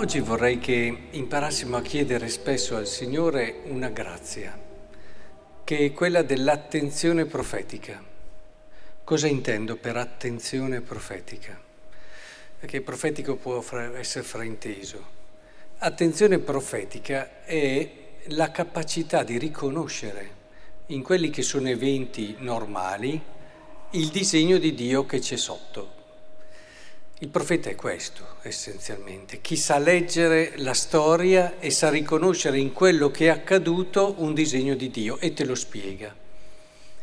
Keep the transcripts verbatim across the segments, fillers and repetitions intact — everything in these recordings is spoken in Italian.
Oggi vorrei che imparassimo a chiedere spesso al Signore una grazia, che è quella dell'attenzione profetica. Cosa intendo per attenzione profetica? Perché profetico può fra- essere frainteso. Attenzione profetica è la capacità di riconoscere in quelli che sono eventi normali il disegno di Dio che c'è sotto. Il profeta è questo, essenzialmente, chi sa leggere la storia e sa riconoscere in quello che è accaduto un disegno di Dio e te lo spiega.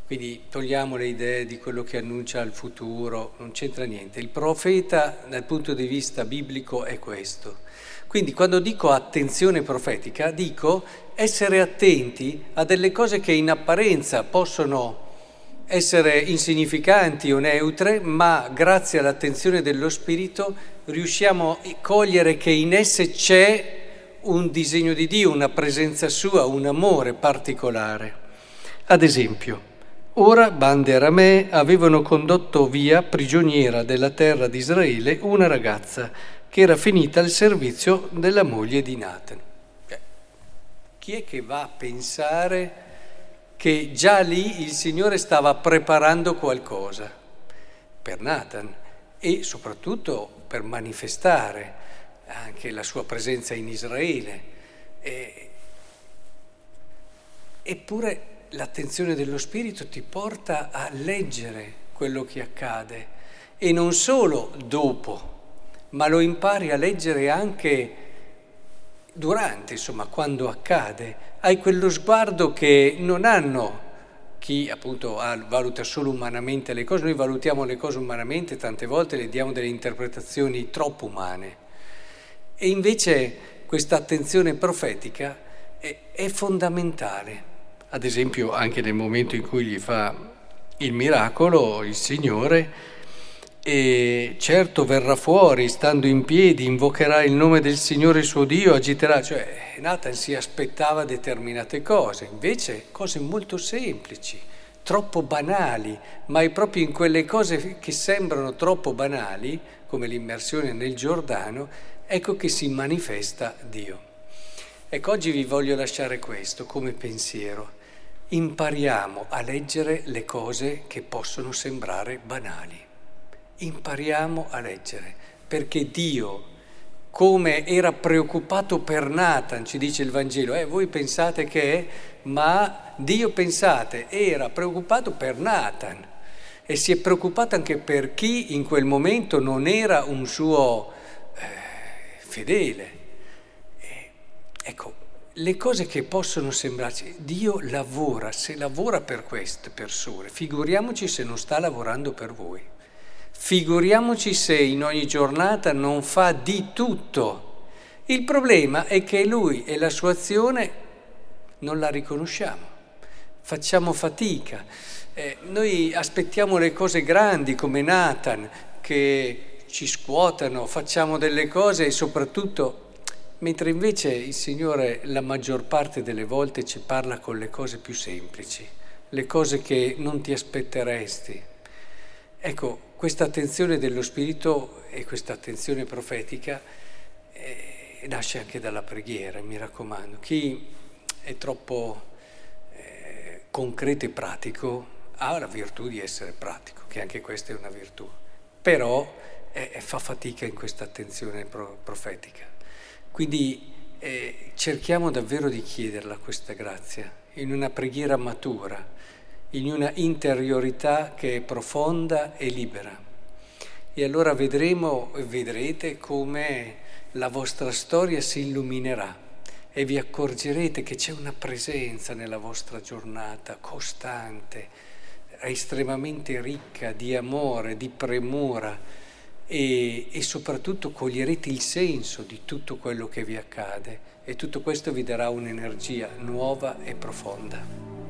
Quindi togliamo le idee di quello che annuncia il futuro, non c'entra niente. Il profeta dal punto di vista biblico è questo. Quindi quando dico attenzione profetica, dico essere attenti a delle cose che in apparenza possono essere insignificanti o neutre, ma grazie all'attenzione dello Spirito riusciamo a cogliere che in esse c'è un disegno di Dio, una presenza sua, un amore particolare. Ad esempio, ora Bande Aramee avevano condotto via prigioniera della terra di Israele una ragazza che era finita al servizio della moglie di Natan. Chi è che va a pensare che già lì il Signore stava preparando qualcosa per Natan e soprattutto per manifestare anche la sua presenza in Israele. E... Eppure l'attenzione dello Spirito ti porta a leggere quello che accade e non solo dopo, ma lo impari a leggere anche durante, insomma, quando accade, hai quello sguardo che non hanno chi appunto valuta solo umanamente le cose. Noi valutiamo le cose umanamente, tante volte le diamo delle interpretazioni troppo umane. E invece questa attenzione profetica è, è fondamentale. Ad esempio, anche nel momento in cui gli fa il miracolo, il Signore, e certo verrà fuori, stando in piedi, invocherà il nome del Signore suo Dio, agiterà. Cioè Natan si aspettava determinate cose, invece cose molto semplici, troppo banali, ma è proprio in quelle cose che sembrano troppo banali, come l'immersione nel Giordano, ecco che si manifesta Dio. Ecco, oggi vi voglio lasciare questo come pensiero. Impariamo a leggere le cose che possono sembrare banali. Impariamo a leggere, perché Dio, come era preoccupato per Natan, ci dice il Vangelo, eh, voi pensate che, ma Dio, pensate, era preoccupato per Natan e si è preoccupato anche per chi in quel momento non era un suo eh, fedele. E, ecco, le cose che possono sembrarci, Dio lavora, se lavora per queste persone, figuriamoci se non sta lavorando per voi. Figuriamoci se in ogni giornata non fa di tutto. Il problema è che lui e la sua azione non la riconosciamo, facciamo fatica. Eh, noi aspettiamo le cose grandi come Natan, che ci scuotano, facciamo delle cose e soprattutto, mentre invece il Signore la maggior parte delle volte ci parla con le cose più semplici, le cose che non ti aspetteresti. Ecco, questa attenzione dello Spirito e questa attenzione profetica eh, nasce anche dalla preghiera, mi raccomando. Chi è troppo eh, concreto e pratico ha la virtù di essere pratico, che anche questa è una virtù, però eh, fa fatica in questa attenzione pro- profetica. Quindi eh, cerchiamo davvero di chiederla questa grazia, in una preghiera matura, in una interiorità che è profonda e libera. E allora vedremo e vedrete come la vostra storia si illuminerà e vi accorgerete che c'è una presenza nella vostra giornata costante, estremamente ricca di amore, di premura e, e soprattutto coglierete il senso di tutto quello che vi accade e tutto questo vi darà un'energia nuova e profonda.